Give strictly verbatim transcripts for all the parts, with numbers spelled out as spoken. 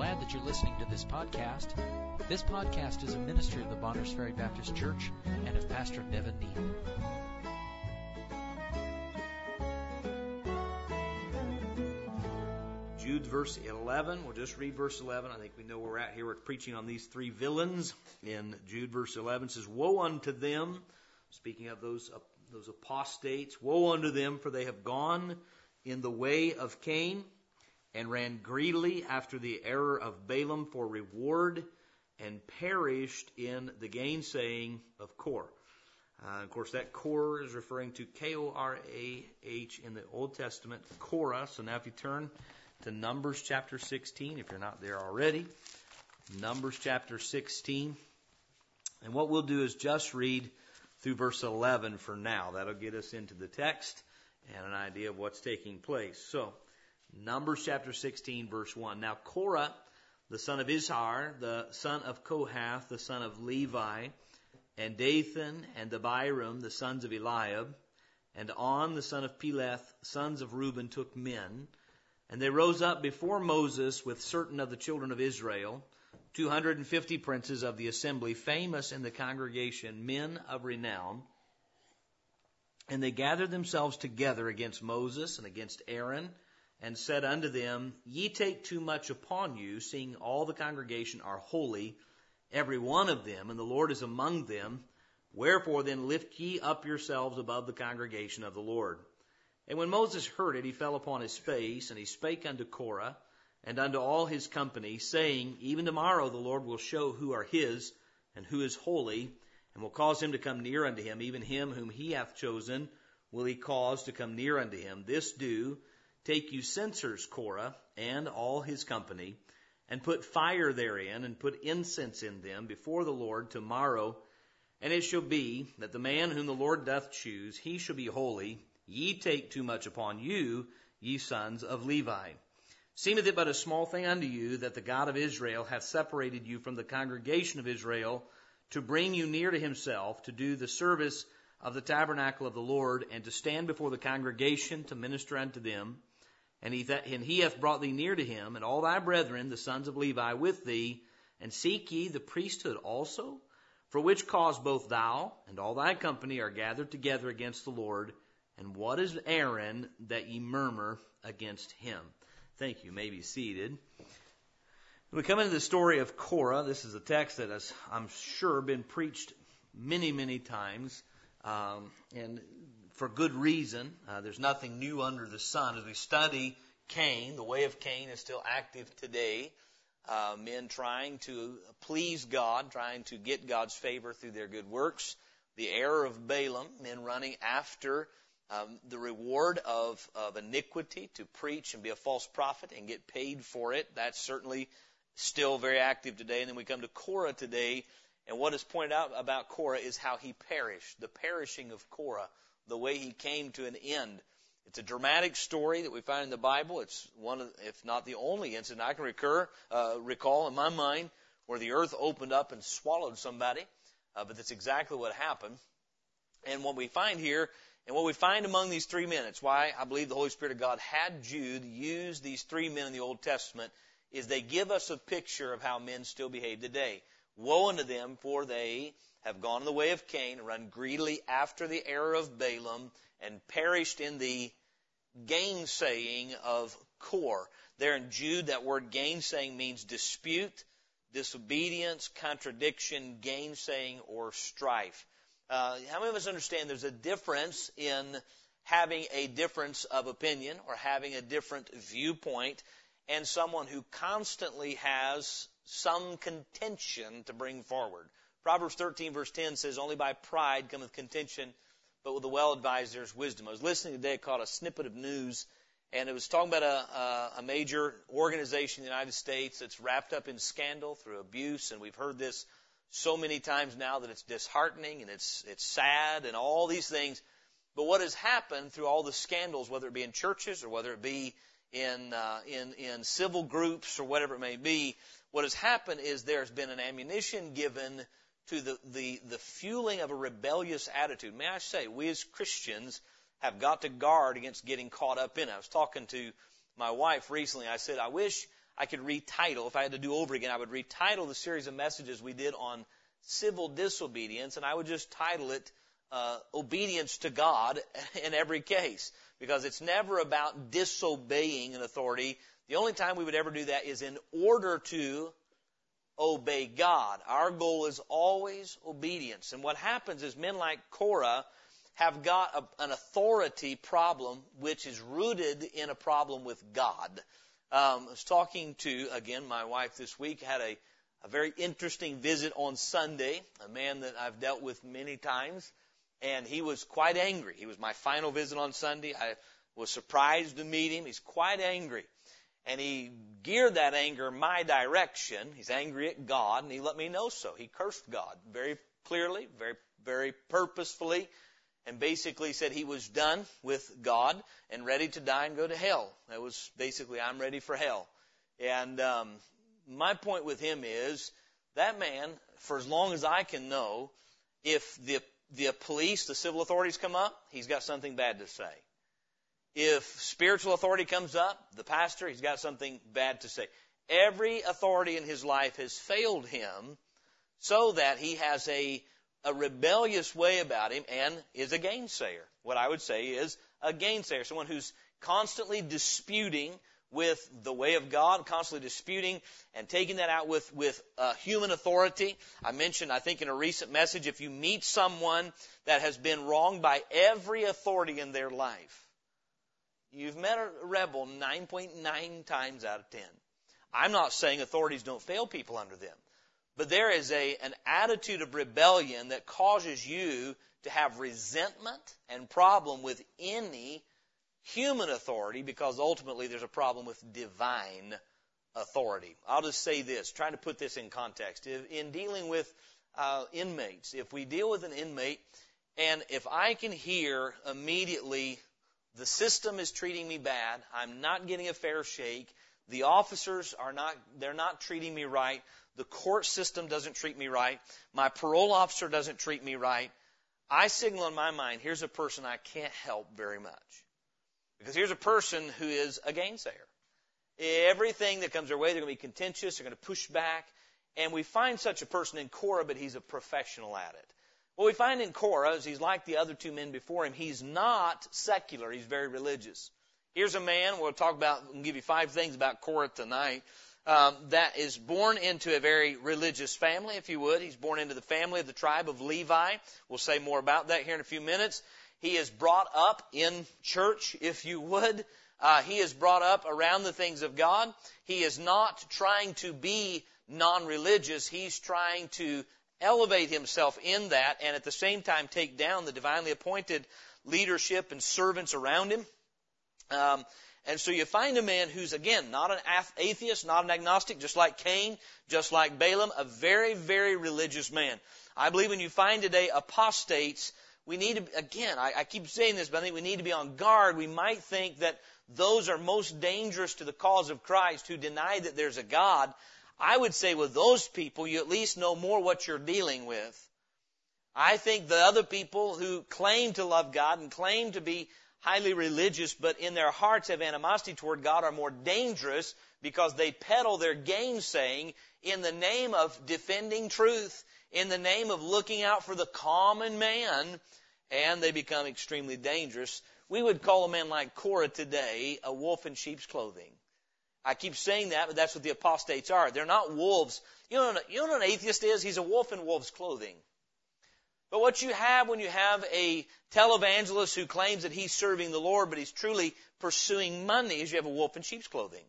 glad that you're listening to this podcast. This podcast is a ministry of the Bonners Ferry Baptist Church and of Pastor Nevin Neal. Jude verse eleven. We'll just read verse eleven. I think we know we're out here. We're preaching on these three villains. In Jude verse eleven says, "Woe unto them," speaking of those, uh, those apostates, "woe unto them, for they have gone in the way of Cain, and ran greedily after the error of Balaam for reward, and perished in the gainsaying of Korah." Uh, of course, that Korah is referring to K O R A H in the Old Testament, Korah. So now if you turn to Numbers chapter sixteen, if you're not there already, Numbers chapter sixteen. And what we'll do is just read through verse eleven for now. That'll get us into the text and an idea of what's taking place. So, Numbers chapter sixteen, verse one. "Now Korah, the son of Izhar, the son of Kohath, the son of Levi, and Dathan and Abiram, the sons of Eliab, and On, the son of Peleth, sons of Reuben, took men. And they rose up before Moses with certain of the children of Israel, two hundred and fifty princes of the assembly, famous in the congregation, men of renown. And they gathered themselves together against Moses and against Aaron, and said unto them, Ye take too much upon you, seeing all the congregation are holy, every one of them, and the Lord is among them. Wherefore then lift ye up yourselves above the congregation of the Lord. And when Moses heard it, he fell upon his face, and he spake unto Korah, and unto all his company, saying, Even tomorrow the Lord will show who are his, and who is holy, and will cause him to come near unto him, even him whom he hath chosen, will he cause to come near unto him. This do, take you censers, Korah, and all his company, and put fire therein, and put incense in them before the Lord tomorrow. And it shall be that the man whom the Lord doth choose, he shall be holy. Ye take too much upon you, ye sons of Levi. Seemeth it but a small thing unto you that the God of Israel hath separated you from the congregation of Israel, to bring you near to himself, to do the service of the tabernacle of the Lord, and to stand before the congregation to minister unto them. And he, th- and he hath brought thee near to him, and all thy brethren, the sons of Levi, with thee. And seek ye the priesthood also, for which cause both thou and all thy company are gathered together against the Lord. And what is Aaron that ye murmur against him?" Thank you. You may be seated. We come into the story of Korah. This is a text that has, I'm sure, been preached many, many times, um, and for good reason. Uh, there's nothing new under the sun. As we study Cain, the way of Cain is still active today. Uh, men trying to please God, trying to get God's favor through their good works. The error of Balaam, men running after um, the reward of, of iniquity, to preach and be a false prophet and get paid for it. That's certainly still very active today. And then we come to Korah today, and what is pointed out about Korah is how he perished, the perishing of Korah, the way he came to an end. It's a dramatic story that we find in the Bible. It's one of, if not the only incident I can recur, uh, recall in my mind where the earth opened up and swallowed somebody, uh, but that's exactly what happened. And what we find here, and what we find among these three men, it's why I believe the Holy Spirit of God had Jude use these three men in the Old Testament, is they give us a picture of how men still behave today. Woe unto them, for they have gone in the way of Cain, and run greedily after the error of Balaam, and perished in the gainsaying of Korah. There in Jude, that word gainsaying means dispute, disobedience, contradiction, gainsaying, or strife. Uh, how many of us understand there's a difference in having a difference of opinion or having a different viewpoint, and someone who constantly has some contention to bring forward. Proverbs thirteen verse ten says, "Only by pride cometh contention, but with the well-advised there is wisdom." I was listening today, I caught a snippet of news, and it was talking about a, a major organization in the United States that's wrapped up in scandal through abuse, and we've heard this so many times now that it's disheartening and it's it's sad and all these things. But what has happened through all the scandals, whether it be in churches or whether it be in uh, in in civil groups or whatever it may be, what has happened is there's been an ammunition given to the, the, the fueling of a rebellious attitude. May I say, we as Christians have got to guard against getting caught up in it. I was talking to my wife recently. I said, I wish I could retitle, if I had to do over again, I would retitle the series of messages we did on civil disobedience, and I would just title it uh, Obedience to God in Every Case, because it's never about disobeying an authority. The only time we would ever do that is in order to obey God. Our goal is always obedience. And what happens is men like Korah have got a, an authority problem which is rooted in a problem with God. Um, I was talking to, again, my wife this week, had a, a very interesting visit on Sunday, a man that I've dealt with many times, and he was quite angry. He was my final visit on Sunday. I was surprised to meet him. He's quite angry. And he geared that anger my direction. He's angry at God, and he let me know so. He cursed God very clearly, very, very purposefully, and basically said he was done with God and ready to die and go to hell. That was basically, I'm ready for hell. And um, my point with him is that man, for as long as I can know, if the the police, the civil authorities come up, he's got something bad to say. If spiritual authority comes up, the pastor, he's got something bad to say. Every authority in his life has failed him so that he has a a rebellious way about him and is a gainsayer. What I would say is a gainsayer, someone who's constantly disputing with the way of God, constantly disputing and taking that out with, with uh, human authority. I mentioned, I think in a recent message, if you meet someone that has been wronged by every authority in their life, you've met a rebel nine point nine times out of ten. I'm not saying authorities don't fail people under them, but there is a an attitude of rebellion that causes you to have resentment and problem with any human authority, because ultimately there's a problem with divine authority. I'll just say this, trying to put this in context. If, in dealing with uh, inmates, if we deal with an inmate, and if I can hear immediately, the system is treating me bad, I'm not getting a fair shake, the officers are not, they're not treating me right, the court system doesn't treat me right, my parole officer doesn't treat me right, I signal in my mind, here's a person I can't help very much. Because here's a person who is a gainsayer. Everything that comes their way, they're going to be contentious, they're going to push back, and we find such a person in Korah, but he's a professional at it. What we find in Korah is he's like the other two men before him. He's not secular. He's very religious. Here's a man, we'll talk about, we'll give you five things about Korah tonight, um, that is born into a very religious family, if you would. He's born into the family of the tribe of Levi. We'll say more about that here in a few minutes. He is brought up in church, if you would. Uh, he is brought up around the things of God. He is not trying to be non-religious. He's trying to elevate himself in that and at the same time take down the divinely appointed leadership and servants around him. Um, and so you find a man who's, again, not an atheist, not an agnostic, just like Cain, just like Balaam, a very, very religious man. I believe when you find today apostates, we need to, again, I, I keep saying this, but I think we need to be on guard. We might think that those are most dangerous to the cause of Christ who deny that there's a God. I would say with those people, you at least know more what you're dealing with. I think the other people who claim to love God and claim to be highly religious, but in their hearts have animosity toward God, are more dangerous because they peddle their gainsaying in the name of defending truth, in the name of looking out for the common man, and they become extremely dangerous. We would call a man like Korah today a wolf in sheep's clothing. I keep saying that, but that's what the apostates are. They're not wolves. You know, you know what an atheist is? He's a wolf in wolf's clothing. But what you have when you have a televangelist who claims that he's serving the Lord, but he's truly pursuing money, is you have a wolf in sheep's clothing.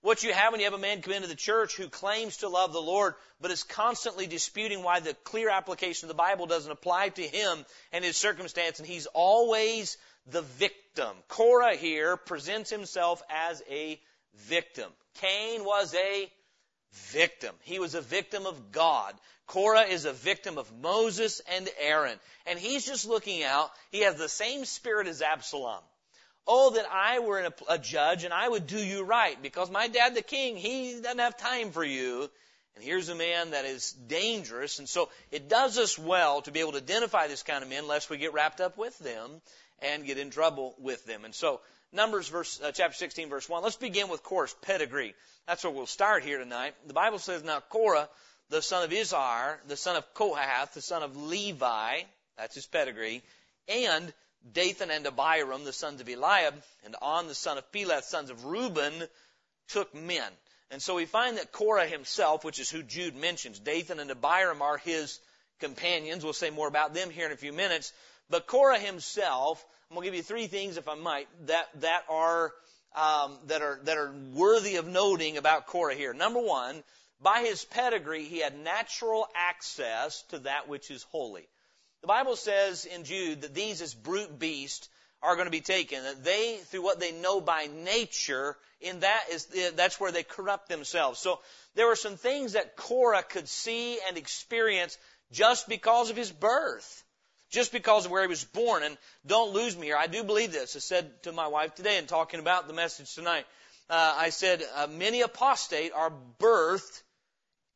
What you have when you have a man come into the church who claims to love the Lord, but is constantly disputing why the clear application of the Bible doesn't apply to him and his circumstance, and he's always the victim. Korah here presents himself as a victim. Cain was a victim. He was a victim of God. Korah is a victim of Moses and Aaron. And he's just looking out. He has the same spirit as Absalom. Oh, that I were a, a judge and I would do you right, because my dad, the king, he doesn't have time for you. And here's a man that is dangerous. And so it does us well to be able to identify this kind of men, lest we get wrapped up with them and get in trouble with them. And so Numbers verse, uh, chapter sixteen, verse one. Let's begin with Korah's pedigree. That's where we'll start here tonight. The Bible says, now Korah, the son of Izhar, the son of Kohath, the son of Levi, that's his pedigree, and Dathan and Abiram, the sons of Eliab, and On, the son of Peleth, sons of Reuben, took men. And so we find that Korah himself, which is who Jude mentions, Dathan and Abiram are his companions. We'll say more about them here in a few minutes. But Korah himself, I'm going to give you three things, if I might, that that are um, that are that are worthy of noting about Korah here. Number one, by his pedigree, he had natural access to that which is holy. The Bible says in Jude that these, as brute beasts, are going to be taken. That they, through what they know by nature, in that is that's where they corrupt themselves. So there were some things that Korah could see and experience just because of his birth. Just because of where he was born. And don't lose me here. I do believe this. I said to my wife today in talking about the message tonight, uh, I said, uh, many apostate are birthed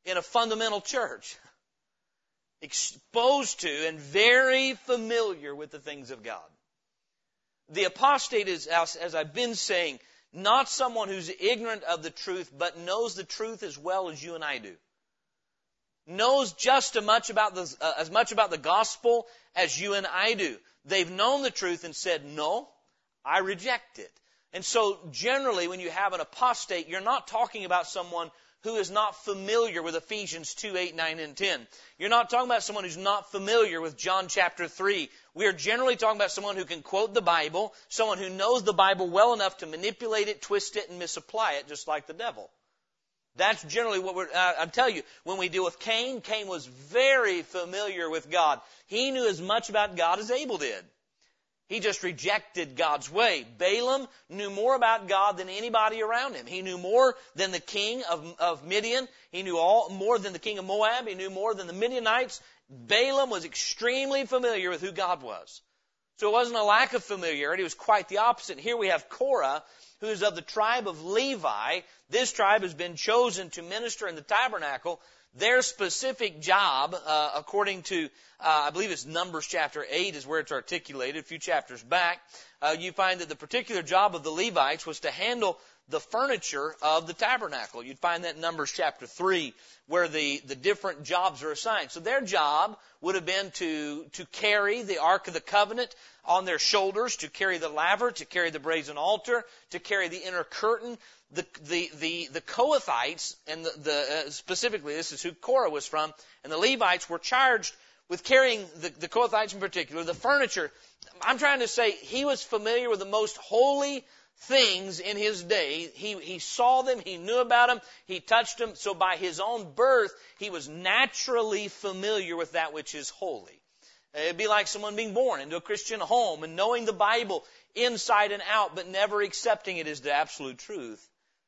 in a fundamental church, exposed to and very familiar with the things of God. The apostate is, as, as I've been saying, not someone who's ignorant of the truth, but knows the truth as well as you and I do. Knows just as much about the, uh, as much about the gospel as you and I do. They've known the truth and said, no, I reject it. And so generally when you have an apostate, you're not talking about someone who is not familiar with Ephesians two, eight, nine, and ten. You're not talking about someone who's not familiar with John chapter three. We are generally talking about someone who can quote the Bible, someone who knows the Bible well enough to manipulate it, twist it, and misapply it, just like the devil. That's generally what we're, uh, I'm telling you, when we deal with Cain, Cain was very familiar with God. He knew as much about God as Abel did. He just rejected God's way. Balaam knew more about God than anybody around him. He knew more than the king of, of Midian. He knew all, more than the king of Moab. He knew more than the Midianites. Balaam was extremely familiar with who God was. So it wasn't a lack of familiarity. It was quite the opposite. Here we have Korah, who is of the tribe of Levi. This tribe has been chosen to minister in the tabernacle. Their specific job, uh, according to, uh, I believe it's Numbers chapter eight is where it's articulated, a few chapters back, uh, you find that the particular job of the Levites was to handle the furniture of the tabernacle. You'd find that in Numbers chapter three, where the, the different jobs are assigned. So their job would have been to, to carry the Ark of the Covenant on their shoulders, to carry the laver, to carry the brazen altar, to carry the inner curtain. The, the, the, the Kohathites, and the, the uh, specifically, this is who Korah was from, and the Levites were charged with carrying, the, the Kohathites in particular, the furniture. I'm trying to say he was familiar with the most holy things in his day. He, he saw them, he knew about them, he touched them. So by his own birth, he was naturally familiar with that which is holy. It'd be like someone being born into a Christian home and knowing the Bible inside and out, but never accepting it as the absolute truth.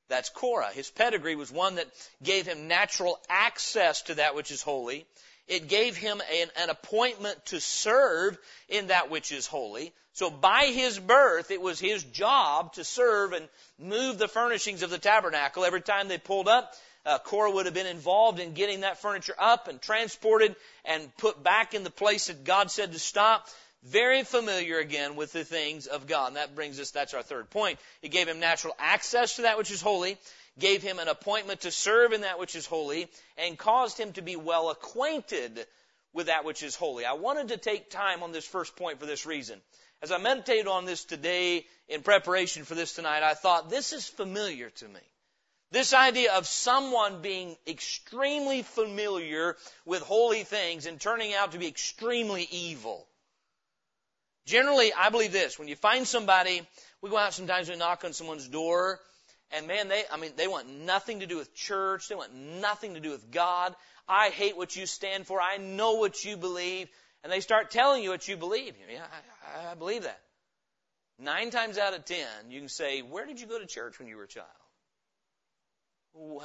That's Korah. His pedigree was one that gave him natural access to that which is holy. It gave him an, an appointment to serve in that which is holy. So by his birth, it was his job to serve and move the furnishings of the tabernacle. Every time they pulled up, uh, Korah would have been involved in getting that furniture up and transported and put back in the place that God said to stop. Very familiar again with the things of God. And that brings us, that's our third point. It gave him natural access to that which is holy, gave him an appointment to serve in that which is holy, and caused him to be well acquainted with that which is holy. I wanted to take time on this first point for this reason. As I meditated on this today in preparation for this tonight, I thought, this is familiar to me. This idea of someone being extremely familiar with holy things and turning out to be extremely evil. Generally, I believe this. When you find somebody, we go out sometimes, we knock on someone's door, and man, they, I mean, they want nothing to do with church. They want nothing to do with God. I hate what you stand for. I know what you believe. And they start telling you what you believe. Yeah, I, I believe that. Nine times out of ten, you can say, where did you go to church when you were a child?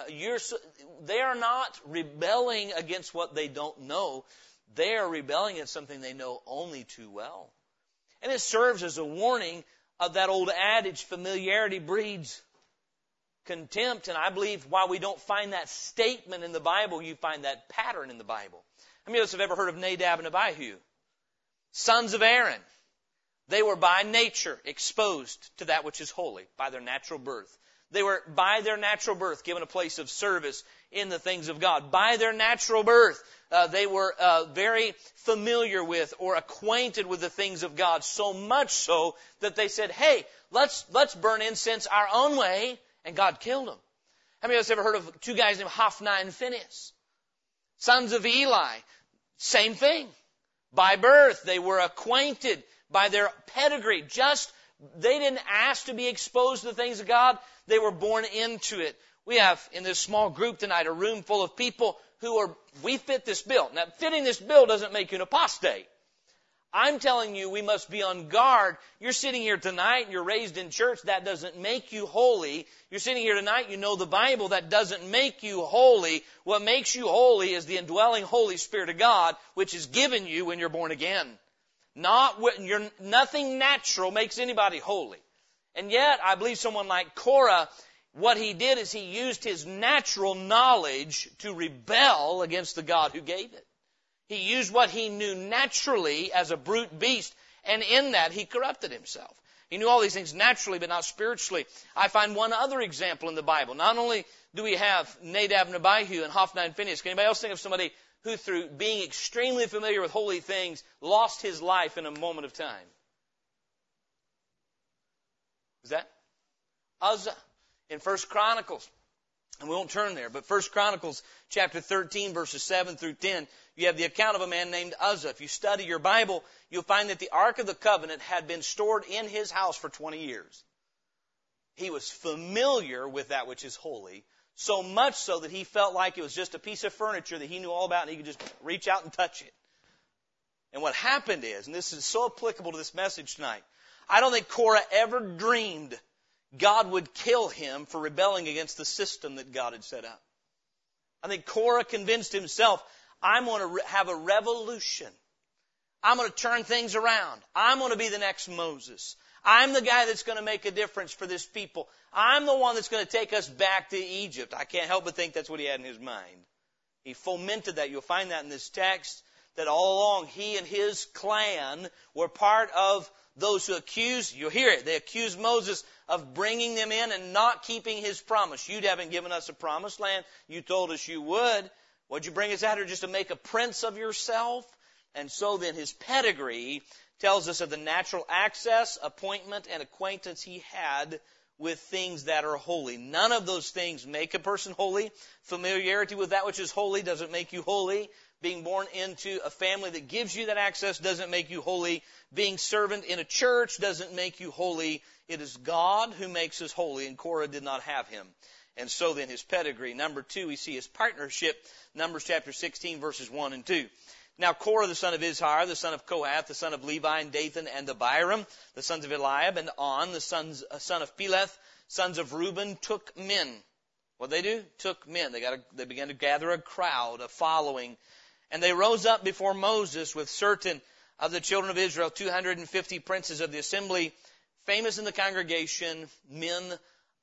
You're so, they are not rebelling against what they don't know. They are rebelling against something they know only too well. And it serves as a warning of that old adage, familiarity breeds contempt, and I believe while we don't find that statement in the Bible, you find that pattern in the Bible. How many of us have ever heard of Nadab and Abihu? Sons of Aaron. They were by nature exposed to that which is holy by their natural birth. They were by their natural birth given a place of service in the things of God. By their natural birth, uh, they were uh, very familiar with or acquainted with the things of God, so much so that they said, hey, let's let's burn incense our own way, and God killed them. How many of us ever heard of two guys named Hophni and Phinehas? Sons of Eli, same thing. By birth, they were acquainted by their pedigree. Just, they didn't ask to be exposed to the things of God. They were born into it. We have in this small group tonight a room full of people who are, we fit this bill. Now, fitting this bill doesn't make you an apostate. I'm telling you, we must be on guard. You're sitting here tonight and you're raised in church. That doesn't make you holy. You're sitting here tonight, you know the Bible. That doesn't make you holy. What makes you holy is the indwelling Holy Spirit of God, which is given you when you're born again. Not when you're, nothing natural makes anybody holy. And yet, I believe someone like Korah, what he did is he used his natural knowledge to rebel against the God who gave it. He used what he knew naturally as a brute beast, and in that he corrupted himself. He knew all these things naturally, but not spiritually. I find one other example in the Bible. Not only do we have Nadab and Abihu and Hophni and Phinehas, can anybody else think of somebody who through being extremely familiar with holy things lost his life in a moment of time? Is that Uzzah in First Chronicles? And we won't turn there, but First Chronicles chapter thirteen, verses seven through ten, you have the account of a man named Uzzah. If you study your Bible, you'll find that the Ark of the Covenant had been stored in his house for twenty years. He was familiar with that which is holy, so much so that he felt like it was just a piece of furniture that he knew all about and he could just reach out and touch it. And what happened is, and this is so applicable to this message tonight, I don't think Korah ever dreamed God would kill him for rebelling against the system that God had set up. I think Korah convinced himself, I'm going to have a revolution. I'm going to turn things around. I'm going to be the next Moses. I'm the guy that's going to make a difference for this people. I'm the one that's going to take us back to Egypt. I can't help but think that's what he had in his mind. He fomented that. You'll find that in this text, that all along he and his clan were part of those who accuse, you'll hear it, they accuse Moses of bringing them in and not keeping his promise. You haven't given us a promised land. You told us you would. Would you bring us out here just to make a prince of yourself? And so then his pedigree tells us of the natural access, appointment, and acquaintance he had with things that are holy. None of those things make a person holy. Familiarity with that which is holy doesn't make you holy. Being born into a family that gives you that access doesn't make you holy. Being servant in a church doesn't make you holy. It is God who makes us holy, and Korah did not have him. And so then his pedigree. Number two, we see his partnership. Numbers chapter sixteen, verses one and two. Now Korah, the son of Izhar, the son of Kohath, the son of Levi, and Dathan, and Abiram, the sons of Eliab, and On, the sons, son of Peleth, sons of Reuben, took men. What did they do? Took men. They, got a, they began to gather a crowd, a following. And they rose up before Moses with certain of the children of Israel, two hundred fifty princes of the assembly, famous in the congregation, men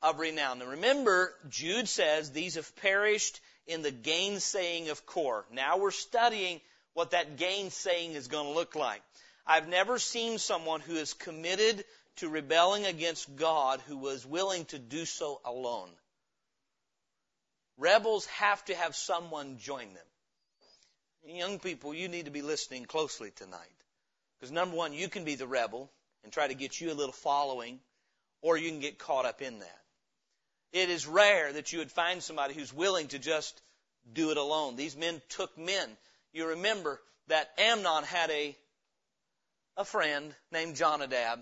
of renown. Now remember, Jude says these have perished in the gainsaying of Korah. Now we're studying what that gainsaying is going to look like. I've never seen someone who is committed to rebelling against God who was willing to do so alone. Rebels have to have someone join them. Young people, you need to be listening closely tonight. Because number one, you can be the rebel and try to get you a little following, or you can get caught up in that. It is rare that you would find somebody who's willing to just do it alone. These men took men. You remember that Amnon had a, a friend named Jonadab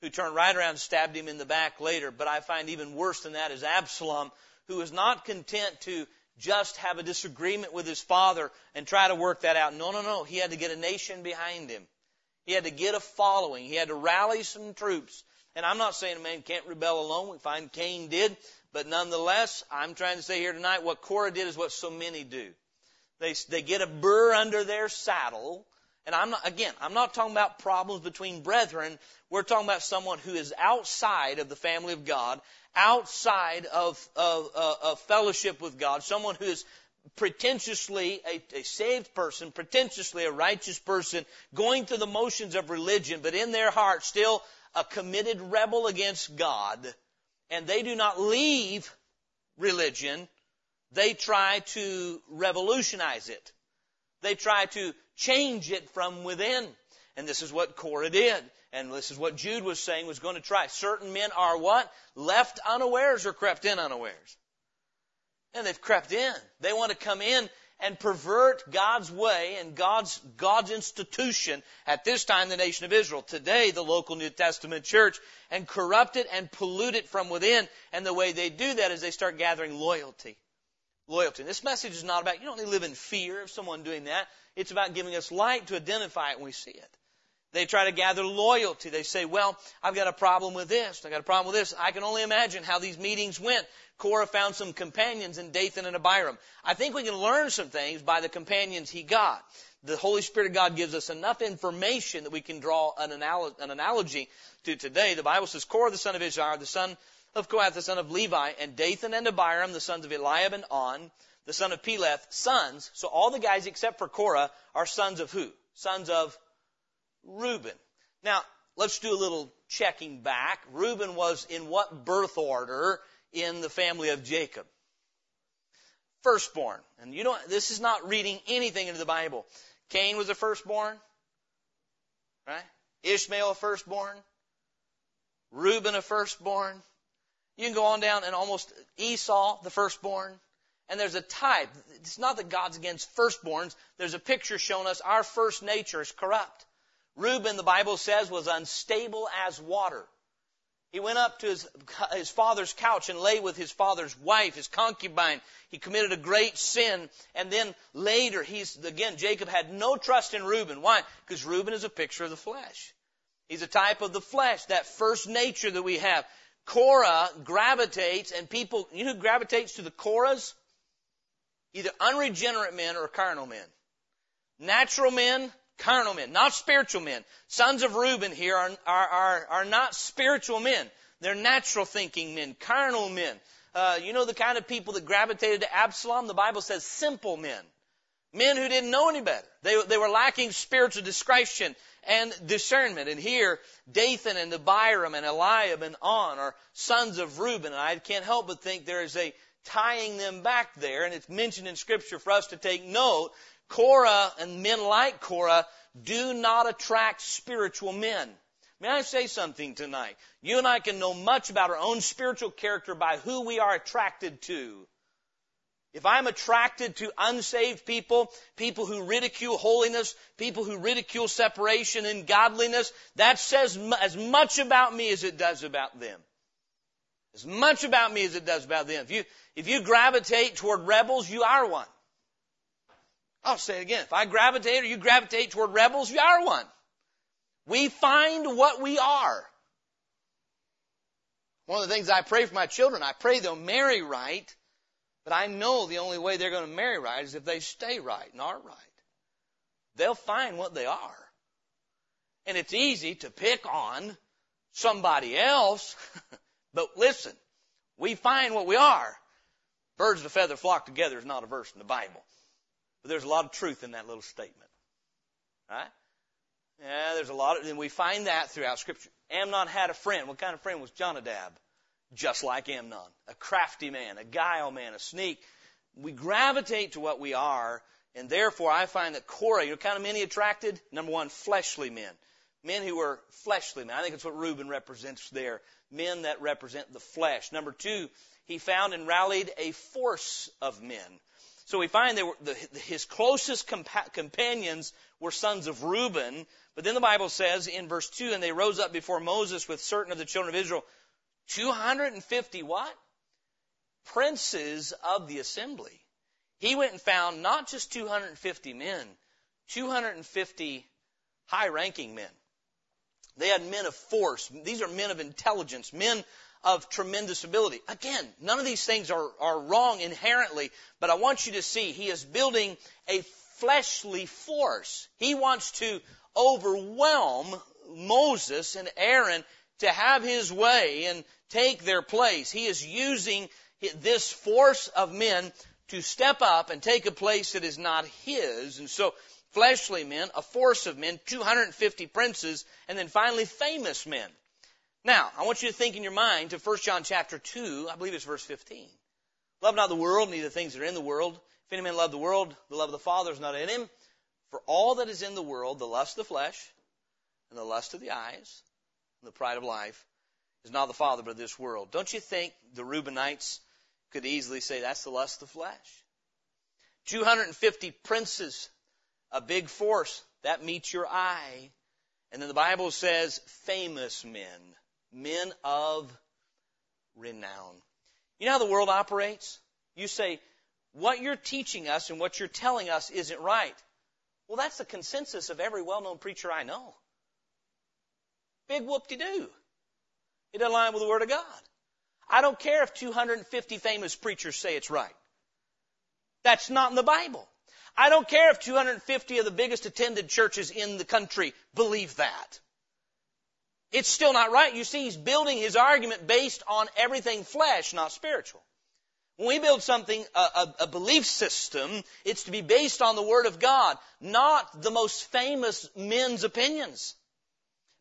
who turned right around and stabbed him in the back later. But I find even worse than that is Absalom, who is not content to just have a disagreement with his father and try to work that out. No, no, no. He had to get a nation behind him. He had to get a following. He had to rally some troops. And I'm not saying a man can't rebel alone. We find Cain did. But nonetheless, I'm trying to say here tonight, what Korah did is what so many do. They, they get a burr under their saddle. And I'm not, again, I'm not talking about problems between brethren. We're talking about someone who is outside of the family of God, outside of, of, of, of fellowship with God, someone who is pretentiously, a, a saved person, pretentiously a righteous person, going through the motions of religion, but in their heart still a committed rebel against God, and they do not leave religion, they try to revolutionize it. They try to change it from within. And this is what Korah did. And this is what Jude was saying was going to try. Certain men are what? Left unawares or crept in unawares. And they've crept in. They want to come in and pervert God's way and God's, God's institution. At this time, the nation of Israel. Today, the local New Testament church. And corrupt it and pollute it from within. And the way they do that is they start gathering loyalty. Loyalty. And this message is not about, you don't need to live in fear of someone doing that. It's about giving us light to identify it when we see it. They try to gather loyalty. They say, well, I've got a problem with this. I've got a problem with this. I can only imagine how these meetings went. Korah found some companions in Dathan and Abiram. I think we can learn some things by the companions he got. The Holy Spirit of God gives us enough information that we can draw an, anal- an analogy to today. The Bible says, Korah, the son of Izhar, the son of Kohath, the son of Levi, and Dathan and Abiram, the sons of Eliab and On, the son of Peleth, sons. So all the guys except for Korah are sons of who? Sons of Reuben. Now, let's do a little checking back. Reuben was in what birth order in the family of Jacob? Firstborn. And you don't, this is not reading anything into the Bible. Cain was a firstborn, right? Ishmael a firstborn. Reuben a firstborn. You can go on down and almost Esau, the firstborn. And there's a type. It's not that God's against firstborns. There's a picture showing us our first nature is corrupt. Reuben, the Bible says, was unstable as water. He went up to his, his father's couch and lay with his father's wife, his concubine. He committed a great sin. And then later, he's again, Jacob had no trust in Reuben. Why? Because Reuben is a picture of the flesh. He's a type of the flesh, that first nature that we have. Korah gravitates, and people, you know who gravitates to the Korahs? Either unregenerate men or carnal men. Natural men, carnal men, not spiritual men. Sons of Reuben here are, are, are, are not spiritual men. They're natural thinking men, carnal men. Uh, you know the kind of people that gravitated to Absalom? The Bible says simple men. Men who didn't know any better. They, they were lacking spiritual discretion and discernment. And here, Dathan and Abiram and Eliab and On are sons of Reuben. And I can't help but think there is a tying them back there. And it's mentioned in Scripture for us to take note. Korah and men like Korah do not attract spiritual men. May I say something tonight? You and I can know much about our own spiritual character by who we are attracted to. If I'm attracted to unsaved people, people who ridicule holiness, people who ridicule separation and godliness, that says as much about me as it does about them. As much about me as it does about them. If you, if you gravitate toward rebels, you are one. I'll say it again. If I gravitate or you gravitate toward rebels, you are one. We find what we are. One of the things I pray for my children, I pray they'll marry right. But I know the only way they're going to marry right is if they stay right and are right. They'll find what they are. And it's easy to pick on somebody else. But listen, we find what we are. Birds of a feather flock together is not a verse in the Bible. But there's a lot of truth in that little statement. Right? Yeah, there's a lot of, and we find that throughout Scripture. Amnon had a friend. What kind of friend was Jonadab? Just like Amnon, a crafty man, a guile man, a sneak. We gravitate to what we are, and therefore I find that Korah, you know, kind of men he attracted? Number one, fleshly men. Men who were fleshly men. I think that's what Reuben represents there. Men that represent the flesh. Number two, he found and rallied a force of men. So we find that the, his closest compa- companions were sons of Reuben. But then the Bible says in verse two, and they rose up before Moses with certain of the children of Israel, two hundred fifty what? Princes of the assembly. He went and found not just two hundred fifty men, two hundred fifty high-ranking men. They had men of force. These are men of intelligence, men of tremendous ability. Again, none of these things are, are wrong inherently, but I want you to see he is building a fleshly force. He wants to overwhelm Moses and Aaron to have his way and take their place. He is using this force of men to step up and take a place that is not his. And so fleshly men, a force of men, two hundred fifty princes, and then finally famous men. Now, I want you to think in your mind to First John chapter two, I believe it's verse fifteen. Love not the world, neither the things that are in the world. If any man love the world, the love of the Father is not in him. For all that is in the world, the lust of the flesh, and the lust of the eyes, and the pride of life, is not the Father, but of this world. Don't you think the Reubenites could easily say that's the lust of the flesh? two hundred fifty princes, a big force, that meets your eye. And then the Bible says famous men, men of renown. You know how the world operates? You say, what you're teaching us and what you're telling us isn't right. Well, that's the consensus of every well-known preacher I know. Big whoop-de-doo. It doesn't line with the Word of God. I don't care if two hundred fifty famous preachers say it's right. That's not in the Bible. I don't care if two hundred fifty of the biggest attended churches in the country believe that. It's still not right. You see, he's building his argument based on everything flesh, not spiritual. When we build something, a, a, a belief system, it's to be based on the Word of God, not the most famous men's opinions.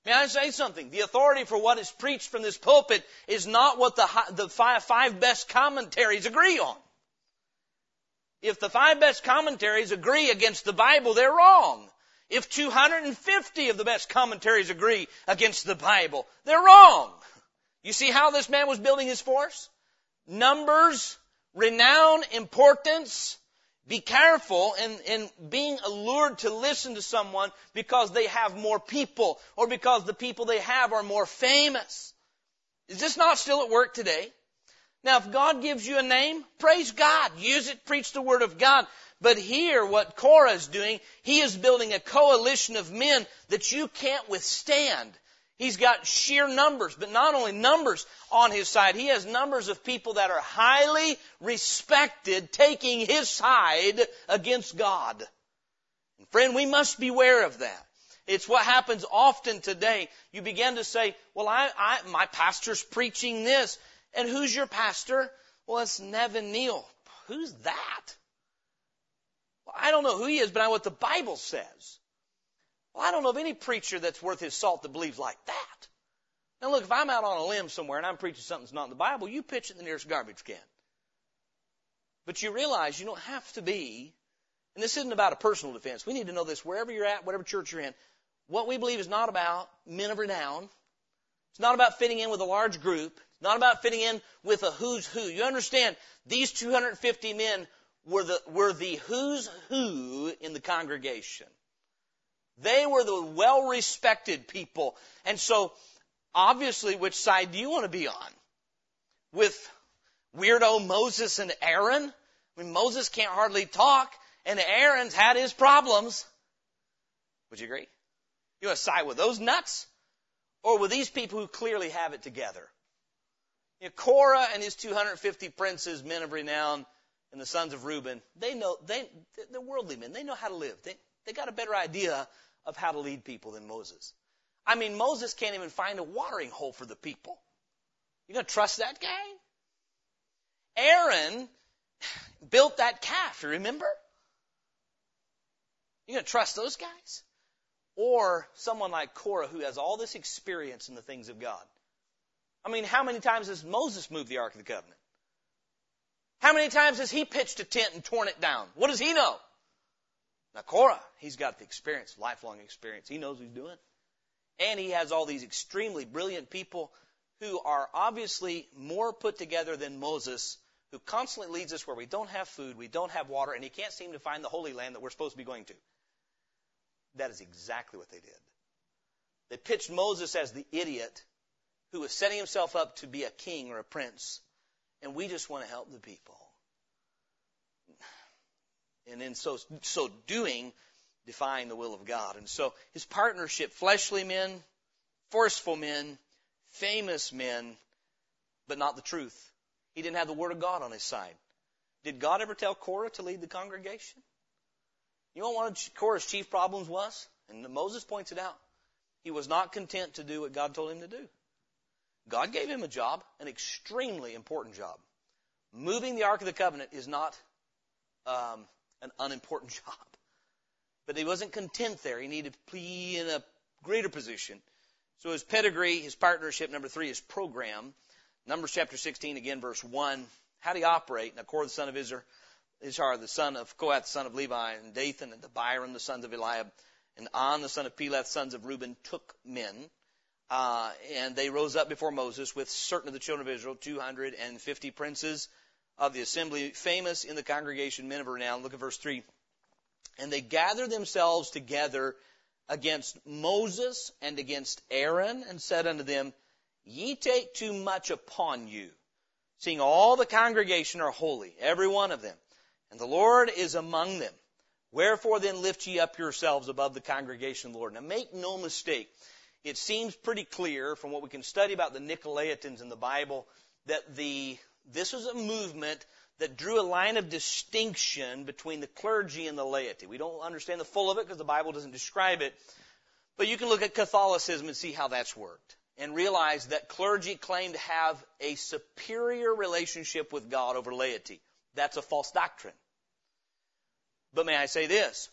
May I say something? The authority for what is preached from this pulpit is not what the, the five, five best commentaries agree on. If the five best commentaries agree against the Bible, they're wrong. If two hundred fifty of the best commentaries agree against the Bible, they're wrong. You see how this man was building his force? Numbers, renown, importance. Be careful in, in being allured to listen to someone because they have more people or because the people they have are more famous. Is this not still at work today? Now, if God gives you a name, praise God. Use it. Preach the Word of God. But here, what Korah is doing, he is building a coalition of men that you can't withstand. He's got sheer numbers, but not only numbers on his side. He has numbers of people that are highly respected taking his side against God. And friend, we must beware of that. It's what happens often today. You begin to say, well, I, I my pastor's preaching this. And who's your pastor? Well, it's Nevin Neal. Who's that? Well, I don't know who he is, but I know what the Bible says. Well, I don't know of any preacher that's worth his salt that believes like that. Now look, if I'm out on a limb somewhere and I'm preaching something that's not in the Bible, you pitch it in the nearest garbage can. But you realize you don't have to be, and this isn't about a personal defense. We need to know this wherever you're at, whatever church you're in. What we believe is not about men of renown. It's not about fitting in with a large group. It's not about fitting in with a who's who. You understand, these two hundred fifty men were the, were the who's who in the congregation. They were the well-respected people. And so, obviously, which side do you want to be on? With weirdo Moses and Aaron? I mean, Moses can't hardly talk, and Aaron's had his problems. Would you agree? You want to side with those nuts? Or with these people who clearly have it together? You know, Korah and his two hundred fifty princes, men of renown, and the sons of Reuben, they know, they, they're worldly men. They know how to live. They, they got a better idea of how to lead people than Moses. I mean, Moses can't even find a watering hole for the people. You gonna trust that guy? Aaron built that calf, you remember? You gonna trust those guys? Or someone like Korah who has all this experience in the things of God. I mean, how many times has Moses moved the Ark of the Covenant? How many times has he pitched a tent and torn it down? What does he know? Now, Korah, he's got the experience, lifelong experience. He knows what he's doing. And he has all these extremely brilliant people who are obviously more put together than Moses, who constantly leads us where we don't have food, we don't have water, and he can't seem to find the Holy Land that we're supposed to be going to. That is exactly what they did. They pitched Moses as the idiot who was setting himself up to be a king or a prince, and we just want to help the people. And in so, so doing, defying the will of God. And so his partnership, fleshly men, forceful men, famous men, but not the truth. He didn't have the Word of God on his side. Did God ever tell Korah to lead the congregation? You know what one of Korah's chief problems was? And Moses points it out. He was not content to do what God told him to do. God gave him a job, an extremely important job. Moving the Ark of the Covenant is not um, an unimportant job. But he wasn't content there. He needed to be in a greater position. So his pedigree, his partnership, number three, his program. Numbers chapter sixteen, again, verse one. How did he operate? Now, Korah, the son of Izhar, Izhar, the son of Kohath, the son of Levi, and Dathan, and Abiram, the sons of Eliab, and Amnon, the son of Peleth, sons of Reuben, took men. Uh, and they rose up before Moses with certain of the children of Israel, two hundred fifty princes of the assembly, famous in the congregation, men of renown. Look at verse three. And they gathered themselves together against Moses and against Aaron, and said unto them, Ye take too much upon you, seeing all the congregation are holy, every one of them, and the Lord is among them. Wherefore then lift ye up yourselves above the congregation of the Lord. Now make no mistake, it seems pretty clear from what we can study about the Nicolaitans in the Bible that the this is a movement that drew a line of distinction between the clergy and the laity. We don't understand the full of it because the Bible doesn't describe it. But you can look at Catholicism and see how that's worked and realize that clergy claim to have a superior relationship with God over laity. That's a false doctrine. But may I say this,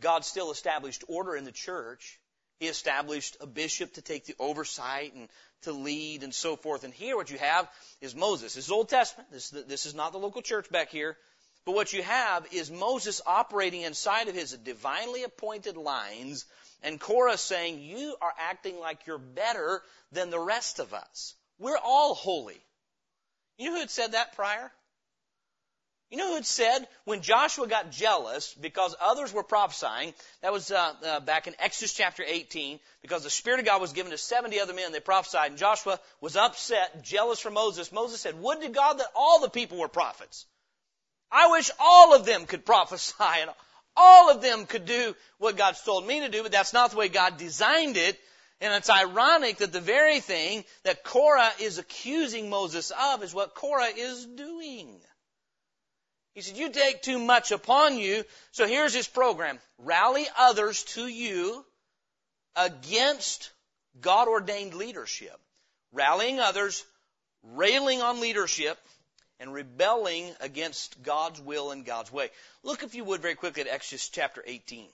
God still established order in the church. He established a bishop to take the oversight and to lead and so forth. And here what you have is Moses. This is Old Testament. This, this is not the local church back here. But what you have is Moses operating inside of his divinely appointed lines, and Korah saying, you are acting like you're better than the rest of us. We're all holy. You know who had said that prior? You know who had said when Joshua got jealous because others were prophesying, that was uh, uh, back in Exodus chapter eighteen, because the Spirit of God was given to seventy other men, they prophesied, and Joshua was upset, jealous for Moses. Moses said, would to God that all the people were prophets. I wish all of them could prophesy and all of them could do what God's told me to do, but that's not the way God designed it. And it's ironic that the very thing that Korah is accusing Moses of is what Korah is doing. He said, you take too much upon you. So here's his program. Rally others to you against God-ordained leadership. Rallying others, railing on leadership, and rebelling against God's will and God's way. Look, if you would, very quickly at Exodus chapter eighteen.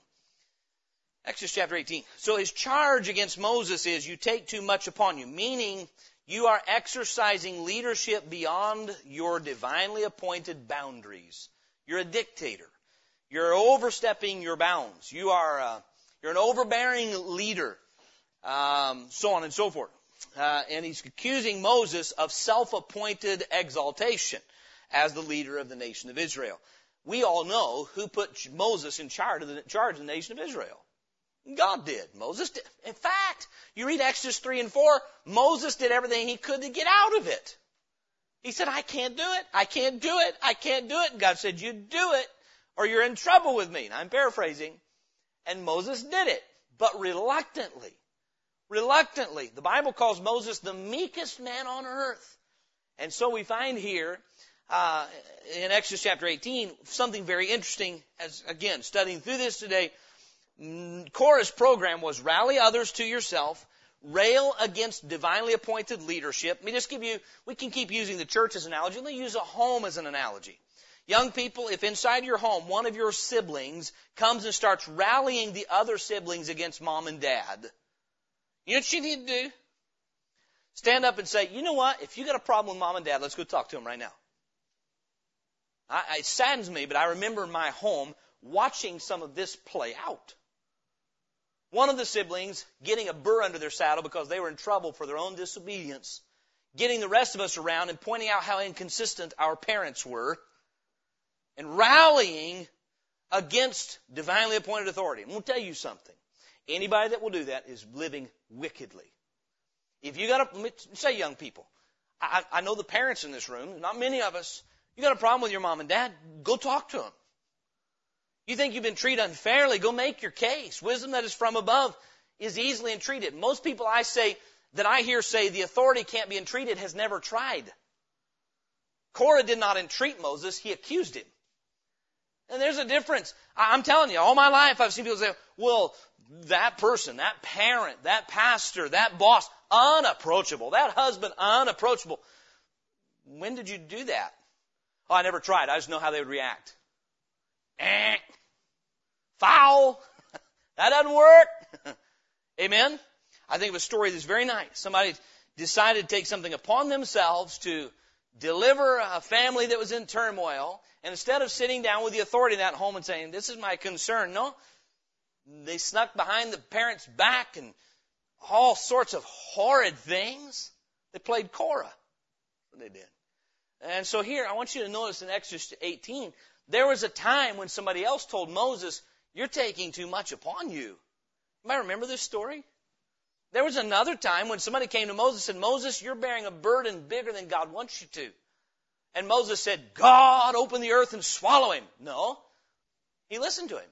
Exodus chapter eighteen. So his charge against Moses is, you take too much upon you, meaning you are exercising leadership beyond your divinely appointed boundaries. You're a dictator. You're overstepping your bounds. You are uh, you're an overbearing leader, um, so on and so forth. Uh, and he's accusing Moses of self-appointed exaltation as the leader of the nation of Israel. We all know who put Moses in charge of the, charge of the nation of Israel. God did. Moses did. In fact, you read Exodus three and four, Moses did everything he could to get out of it. He said, I can't do it. I can't do it. I can't do it. And God said, you do it or you're in trouble with me. And I'm paraphrasing. And Moses did it, but reluctantly. Reluctantly. The Bible calls Moses the meekest man on earth. And so we find here uh, in Exodus chapter eighteen something very interesting. As again, studying through this today, Korah's program was rally others to yourself, rail against divinely appointed leadership. Let me just give you, we can keep using the church as an analogy. Let me use a home as an analogy. Young people, if inside your home one of your siblings comes and starts rallying the other siblings against mom and dad, you know what you need to do? Stand up and say, you know what, if you got a problem with mom and dad, let's go talk to them right now. I, it saddens me, but I remember in my home watching some of this play out. One of the siblings getting a burr under their saddle because they were in trouble for their own disobedience, getting the rest of us around and pointing out how inconsistent our parents were, and rallying against divinely appointed authority. I'm going to tell you something. Anybody that will do that is living wickedly. If you got a, say young people, I, I know the parents in this room, not many of us, you got a problem with your mom and dad, go talk to them. You think you've been treated unfairly, go make your case. Wisdom that is from above is easily entreated. Most people I say that I hear say the authority can't be entreated has never tried. Korah did not entreat Moses, he accused him. And there's a difference. I'm telling you, all my life I've seen people say, well, that person, that parent, that pastor, that boss, unapproachable. That husband, unapproachable. When did you do that? Oh, I never tried. I just know how they would react. eh, foul, that doesn't work. Amen? I think of a story that's very nice. Somebody decided to take something upon themselves to deliver a family that was in turmoil, and instead of sitting down with the authority in that home and saying, this is my concern, no, they snuck behind the parents' back and all sorts of horrid things. They played Korah. They did. And so here, I want you to notice in Exodus eighteen, there was a time when somebody else told Moses, you're taking too much upon you. You might remember this story. There was another time when somebody came to Moses and said, Moses, you're bearing a burden bigger than God wants you to. And Moses said, God, open the earth and swallow him. No. He listened to him.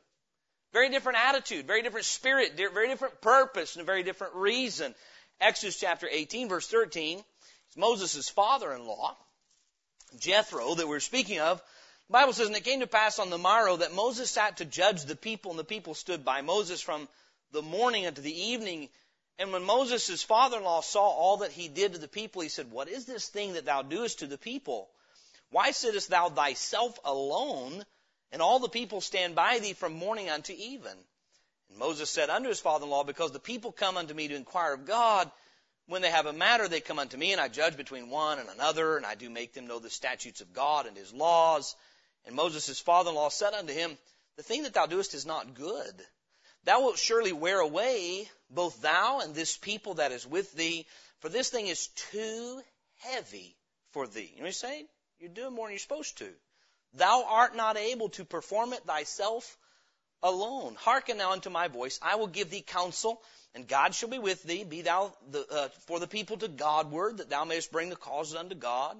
Very different attitude, very different spirit, very different purpose, and a very different reason. Exodus chapter eighteen, verse thirteen, it's Moses' father-in-law, Jethro, that we're speaking of. The Bible says, and it came to pass on the morrow that Moses sat to judge the people, and the people stood by Moses from the morning unto the evening. And when Moses' father-in-law saw all that he did to the people, he said, what is this thing that thou doest to the people? Why sittest thou thyself alone? And all the people stand by thee from morning unto even. And Moses said unto his father-in-law, because the people come unto me to inquire of God. When they have a matter, they come unto me, and I judge between one and another, and I do make them know the statutes of God and his laws. And Moses, his father-in-law, said unto him, the thing that thou doest is not good. Thou wilt surely wear away both thou and this people that is with thee, for this thing is too heavy for thee. You know what he's saying? You're doing more than you're supposed to. Thou art not able to perform it thyself alone. Hearken now unto my voice. I will give thee counsel, and God shall be with thee. Be thou the, uh, for the people to Godward, that thou mayest bring the causes unto God.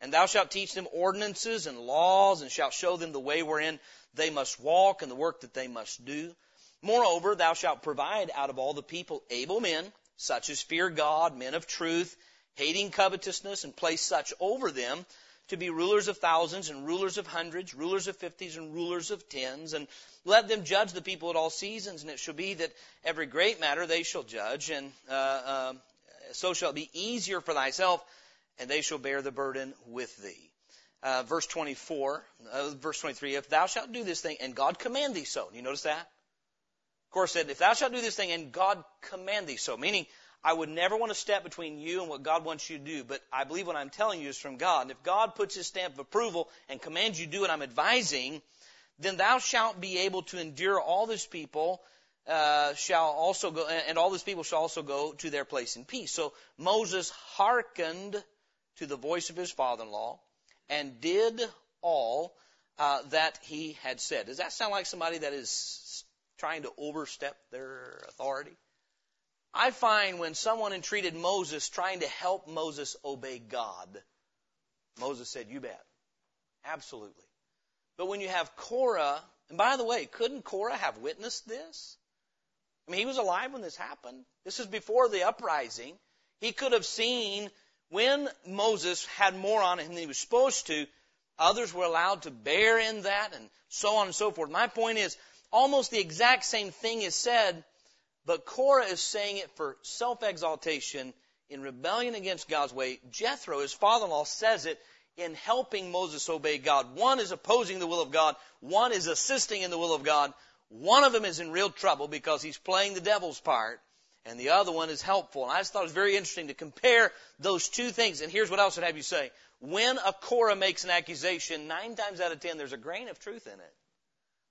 And thou shalt teach them ordinances and laws, and shalt show them the way wherein they must walk, and the work that they must do. Moreover, thou shalt provide out of all the people able men, such as fear God, men of truth, hating covetousness, and place such over them, to be rulers of thousands and rulers of hundreds, rulers of fifties and rulers of tens, and let them judge the people at all seasons. And it shall be that every great matter they shall judge, and uh, uh, so shall it be easier for thyself, and they shall bear the burden with thee. Uh, verse twenty-four, uh, verse twenty-three, if thou shalt do this thing, and God command thee so. Do you notice that? Korah said, if thou shalt do this thing, and God command thee so, meaning, I would never want to step between you and what God wants you to do, but I believe what I'm telling you is from God. And if God puts his stamp of approval and commands you do what I'm advising, then thou shalt be able to endure all this people, uh, shall also go, and all this people shall also go to their place in peace. So Moses hearkened to the voice of his father-in-law and did all uh, that he had said. Does that sound like somebody that is trying to overstep their authority? I find when someone entreated Moses trying to help Moses obey God, Moses said, you bet. Absolutely. But when you have Korah, and by the way, couldn't Korah have witnessed this? I mean, he was alive when this happened. This is before the uprising. He could have seen when Moses had more on him than he was supposed to, others were allowed to bear in that, and so on and so forth. My point is, almost the exact same thing is said, but Korah is saying it for self-exaltation in rebellion against God's way. Jethro, his father-in-law, says it in helping Moses obey God. One is opposing the will of God. One is assisting in the will of God. One of them is in real trouble because he's playing the devil's part, and the other one is helpful. And I just thought it was very interesting to compare those two things. And here's what else I'd have you say. When a Korah makes an accusation, nine times out of ten, there's a grain of truth in it.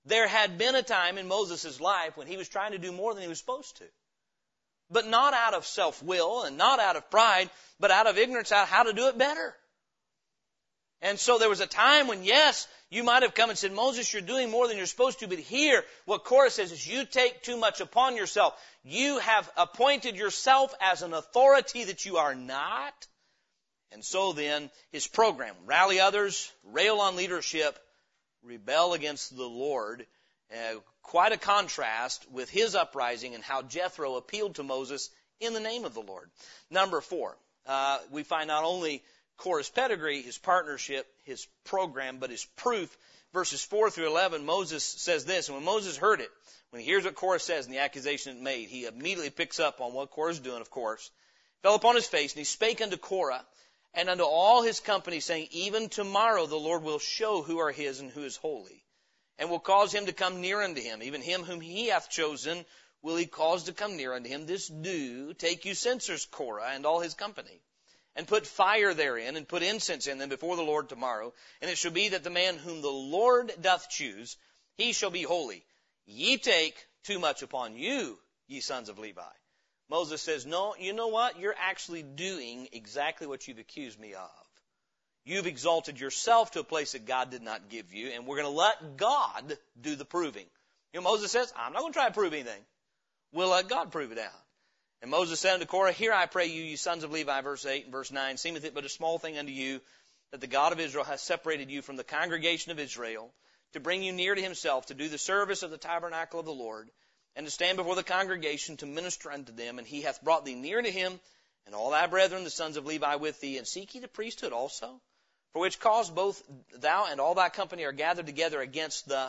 There had been a time in Moses' life when he was trying to do more than he was supposed to. But not out of self-will and not out of pride, but out of ignorance, out of how to do it better. And so there was a time when, yes, you might have come and said, Moses, you're doing more than you're supposed to. But here, what Korah says is, you take too much upon yourself. You have appointed yourself as an authority that you are not. And so then, his program, rally others, rail on leadership, rebel against the Lord, uh, quite a contrast with his uprising and how Jethro appealed to Moses in the name of the Lord. Number four, uh, we find not only Korah's pedigree, his partnership, his program, but his proof. Verses four through eleven, Moses says this, and when Moses heard it, when he hears what Korah says and the accusation it made, he immediately picks up on what Korah's doing, of course, fell upon his face, and he spake unto Korah, and unto all his company, saying, even tomorrow the Lord will show who are his and who is holy. and will cause him to come near unto him. Even him whom he hath chosen will he cause to come near unto him. This do, take you censers, Korah, and all his company, and put fire therein, and put incense in them before the Lord tomorrow. And it shall be that the man whom the Lord doth choose, he shall be holy. Ye take too much upon you, ye sons of Levi. Moses says, no, you know what? You're actually doing exactly what you've accused me of. You've exalted yourself to a place that God did not give you, and we're going to let God do the proving. You know, Moses says, I'm not going to try to prove anything. We'll let God prove it out. And Moses said unto Korah, Hear, I pray you, you sons of Levi, verse eight and verse nine, seemeth it but a small thing unto you that the God of Israel hath separated you from the congregation of Israel to bring you near to himself, to do the service of the tabernacle of the Lord, and to stand before the congregation to minister unto them. And he hath brought thee near to him, and all thy brethren, the sons of Levi, with thee. And seek ye the priesthood also, for which cause both thou and all thy company are gathered together against the...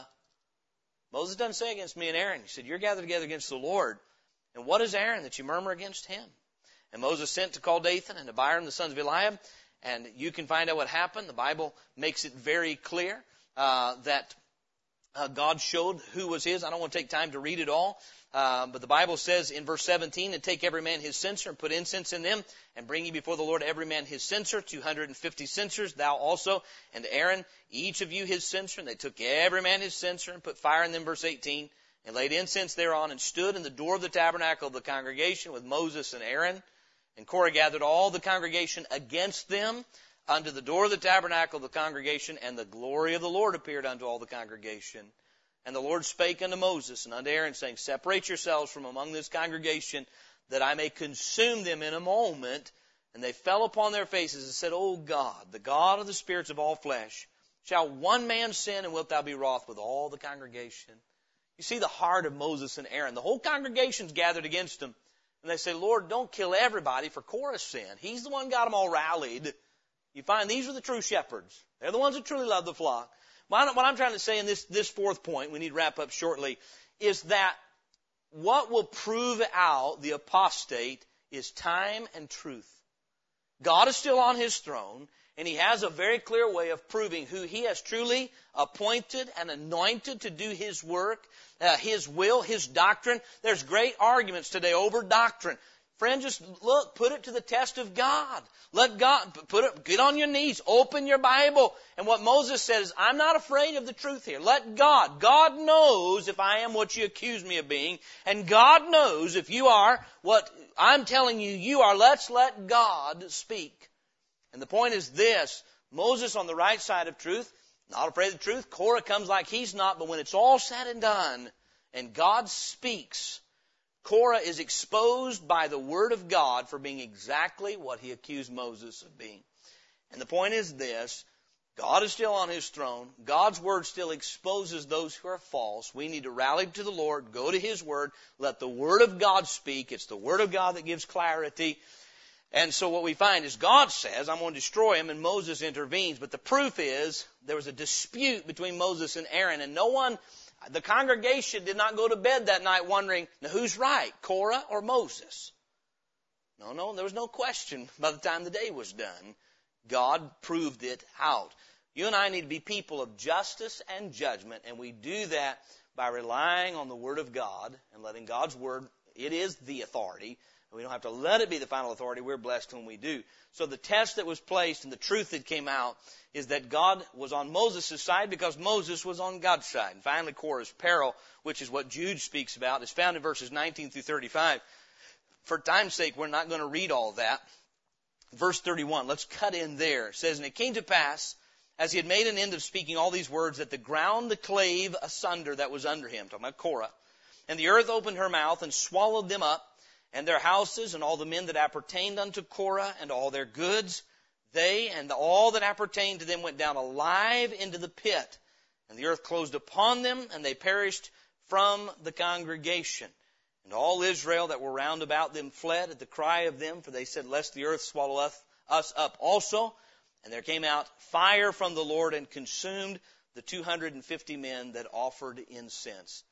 Moses doesn't say against me and Aaron. He said, you're gathered together against the Lord. And what is Aaron that you murmur against him? And Moses sent to call Dathan and Abiram, the sons of Eliab. And you can find out what happened. The Bible makes it very clear uh, that... Uh, God showed who was his. I don't want to take time to read it all, uh, but the Bible says in verse seventeen, and take every man his censer, and put incense in them, and bring ye before the Lord every man his censer, two hundred fifty censers, thou also, and Aaron, each of you his censer. And they took every man his censer, and put fire in them, verse eighteen, and laid incense thereon, and stood in the door of the tabernacle of the congregation with Moses and Aaron. And Korah gathered all the congregation against them unto the door of the tabernacle of the congregation, and the glory of the Lord appeared unto all the congregation. And the Lord spake unto Moses and unto Aaron, saying, Separate yourselves from among this congregation, that I may consume them in a moment. And they fell upon their faces and said, O God, the God of the spirits of all flesh, shall one man sin, and wilt thou be wroth with all the congregation? You see the heart of Moses and Aaron. The whole congregation's gathered against them. And they say, Lord, don't kill everybody for Korah's sin. He's the one got them all rallied. You find these are the true shepherds. They're the ones that truly love the flock. What I'm trying to say in this, this fourth point, we need to wrap up shortly, is that what will prove out the apostate is time and truth. God is still on his throne, and he has a very clear way of proving who he has truly appointed and anointed to do his work, uh, his will, his doctrine. There's great arguments today over doctrine. Friend, just look, put it to the test of God. Let God, put it, get on your knees, open your Bible. And what Moses said is, I'm not afraid of the truth here. Let God, God knows if I am what you accuse me of being, and God knows if you are what I'm telling you you are. Let's let God speak. And the point is this, Moses on the right side of truth, not afraid of the truth. Korah comes like he's not, but when it's all said and done, and God speaks, Korah is exposed by the word of God for being exactly what he accused Moses of being. And the point is this, God is still on his throne. God's word still exposes those who are false. We need to rally to the Lord, go to his word, let the word of God speak. It's the word of God that gives clarity. And so what we find is God says, I'm going to destroy him, and Moses intervenes. But the proof is there was a dispute between Moses and Aaron, and no one... The congregation did not go to bed that night wondering, now who's right, Korah or Moses? No, no, there was no question by the time the day was done. God proved it out. You and I need to be people of justice and judgment, and we do that by relying on the Word of God and letting God's Word, it is the authority. We don't have to let it be the final authority. We're blessed when we do. So the test that was placed and the truth that came out is that God was on Moses' side because Moses was on God's side. And finally, Korah's peril, which is what Jude speaks about, is found in verses nineteen through thirty-five. For time's sake, we're not going to read all that. Verse thirty-one, let's cut in there. It says, And it came to pass, as he had made an end of speaking all these words, that the ground the clave asunder that was under him, talking about Korah, and the earth opened her mouth and swallowed them up, and their houses, and all the men that appertained unto Korah, and all their goods. They and all that appertained to them went down alive into the pit, and the earth closed upon them, and they perished from the congregation. And all Israel that were round about them fled at the cry of them, for they said, Lest the earth swallow us up also. And there came out fire from the Lord, and consumed the two hundred and fifty men that offered incense.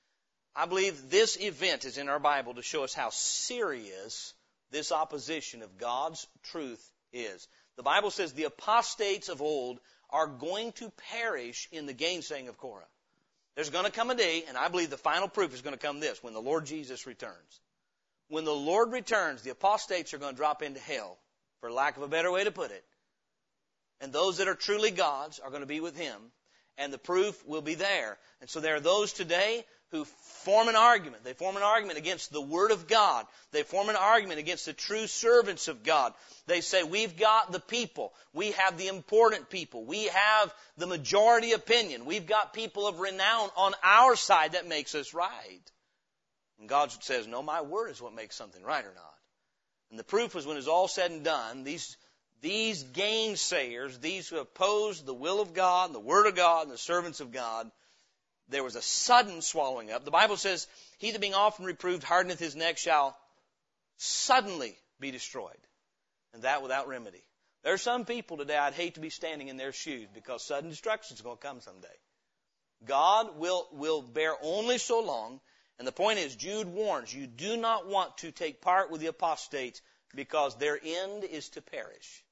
I believe this event is in our Bible to show us how serious this opposition of God's truth is. The Bible says the apostates of old are going to perish in the gainsaying of Korah. There's going to come a day, and I believe the final proof is going to come this, when the Lord Jesus returns. When the Lord returns, the apostates are going to drop into hell, for lack of a better way to put it. And those that are truly God's are going to be with him, and the proof will be there. And so there are those today who form an argument. They form an argument against the Word of God. They form an argument against the true servants of God. They say, we've got the people. We have the important people. We have the majority opinion. We've got people of renown on our side that makes us right. And God says, no, my Word is what makes something right or not. And the proof is when it's all said and done, these These gainsayers, these who opposed the will of God, and the Word of God, and the servants of God, there was a sudden swallowing up. The Bible says, he that being often reproved hardeneth his neck shall suddenly be destroyed, and that without remedy. There are some people today I'd hate to be standing in their shoes because sudden destruction is going to come someday. God will, will bear only so long, and the point is, Jude warns, you do not want to take part with the apostates because their end is to perish.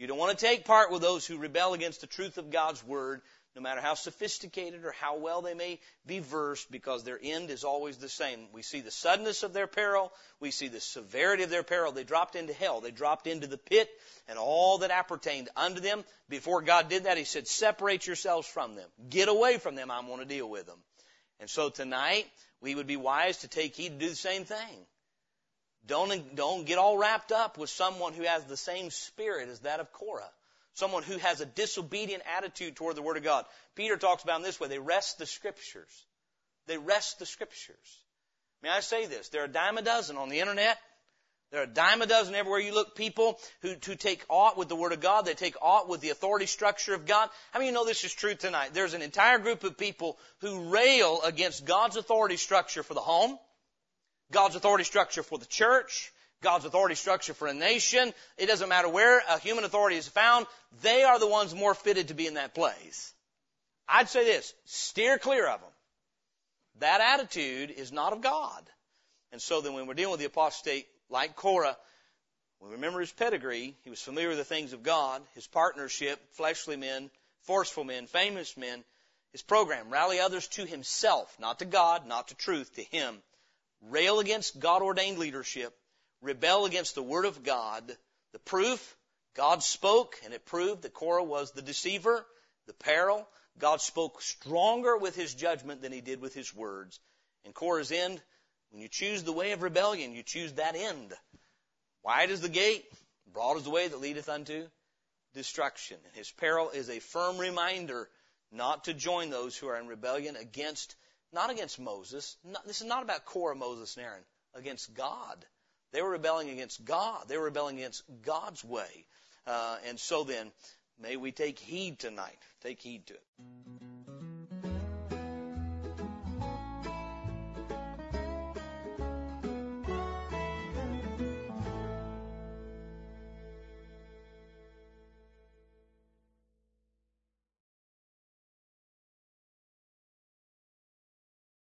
You don't want to take part with those who rebel against the truth of God's Word, no matter how sophisticated or how well they may be versed, because their end is always the same. We see the suddenness of their peril. We see the severity of their peril. They dropped into hell. They dropped into the pit and all that appertained unto them. Before God did that, he said, separate yourselves from them. Get away from them. I want to deal with them. And so tonight, we would be wise to take heed and do the same thing. Don't, don't get all wrapped up with someone who has the same spirit as that of Korah. Someone who has a disobedient attitude toward the Word of God. Peter talks about them this way. They wrest the Scriptures. They wrest the Scriptures. May I say this? There are a dime a dozen on the internet. There are a dime a dozen everywhere you look. People who, who take aught with the Word of God. They take aught with the authority structure of God. How many of you know this is true tonight? There's an entire group of people who rail against God's authority structure for the home, God's authority structure for the church, God's authority structure for a nation. It doesn't matter where a human authority is found. They are the ones more fitted to be in that place. I'd say this, steer clear of them. That attitude is not of God. And so then when we're dealing with the apostate like Korah, we remember his pedigree. He was familiar with the things of God, his partnership, fleshly men, forceful men, famous men, his program, rally others to himself, not to God, not to truth, to him. Rail against God-ordained leadership, rebel against the Word of God. The proof, God spoke, and it proved that Korah was the deceiver, the peril. God spoke stronger with his judgment than he did with his words. And Korah's end, when you choose the way of rebellion, you choose that end. Wide is the gate, broad is the way that leadeth unto destruction. And his peril is a firm reminder not to join those who are in rebellion against Not against Moses. Not, this is not about Korah, Moses, and Aaron. Against God. They were rebelling against God. They were rebelling against God's way. Uh, and so then, may we take heed tonight. Take heed to it.